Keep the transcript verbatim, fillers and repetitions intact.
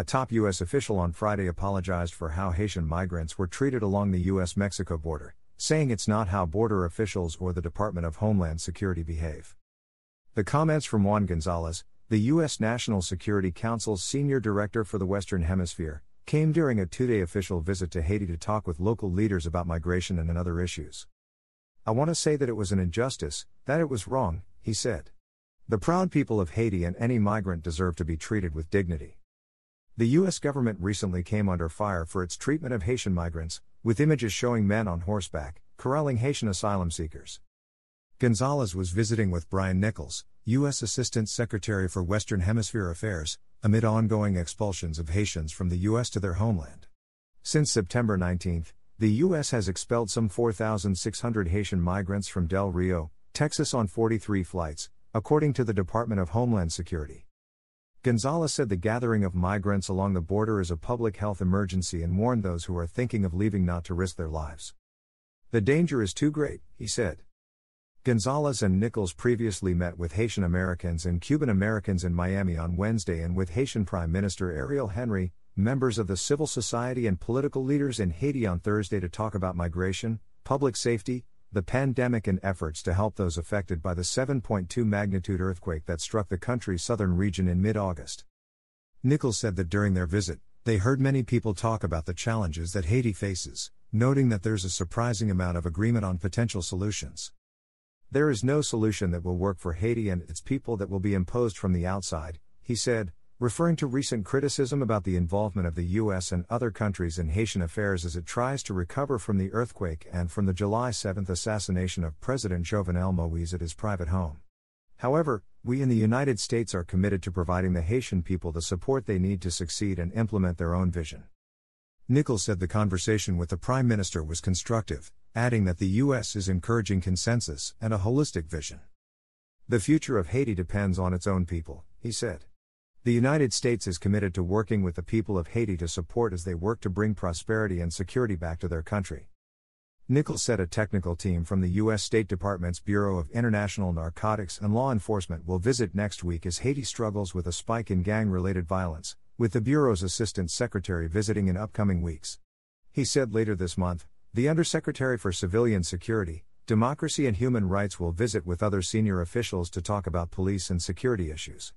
a top U S official on Friday apologized for how Haitian migrants were treated along the U S Mexico border, saying it's not how border officials or the Department of Homeland Security behave. The comments from Juan Gonzalez, the U S National Security Council's senior director for the Western Hemisphere, came during a two-day official visit to Haiti to talk with local leaders about migration and other issues. "I want to say that it was an injustice, that it was wrong," he said. "The proud people of Haiti and any migrant deserve to be treated with dignity." The U S government recently came under fire for its treatment of Haitian migrants, with images showing men on horseback, corralling Haitian asylum seekers. Gonzalez was visiting with Brian Nichols, U S Assistant Secretary for Western Hemisphere Affairs, amid ongoing expulsions of Haitians from the U S to their homeland. Since September nineteenth, the U S has expelled some four thousand six hundred Haitian migrants from Del Rio, Texas on forty-three flights, according to the Department of Homeland Security. Gonzalez said the gathering of migrants along the border is a public health emergency and warned those who are thinking of leaving not to risk their lives. "The danger is too great," he said. Gonzalez and Nichols previously met with Haitian Americans and Cuban Americans in Miami on Wednesday and with Haitian Prime Minister Ariel Henry, members of the civil society and political leaders in Haiti on Thursday to talk about migration, public safety, the pandemic and efforts to help those affected by the seven point two magnitude earthquake that struck the country's southern region in mid-August. Nichols said that during their visit, they heard many people talk about the challenges that Haiti faces, noting that there's a surprising amount of agreement on potential solutions. "There is no solution that will work for Haiti and its people that will be imposed from the outside," he said, referring to recent criticism about the involvement of the U S and other countries in Haitian affairs as it tries to recover from the earthquake and from the July seventh assassination of President Jovenel Moïse at his private home. "However, we in the United States are committed to providing the Haitian people the support they need to succeed and implement their own vision." Nichols said the conversation with the Prime Minister was constructive, adding that the U S is encouraging consensus and a holistic vision. "The future of Haiti depends on its own people," he said. "The United States is committed to working with the people of Haiti to support as they work to bring prosperity and security back to their country." Nichols said a technical team from the U S State Department's Bureau of International Narcotics and Law Enforcement will visit next week as Haiti struggles with a spike in gang-related violence, with the Bureau's Assistant Secretary visiting in upcoming weeks. He said later this month, the Undersecretary for Civilian Security, Democracy and Human Rights will visit with other senior officials to talk about police and security issues.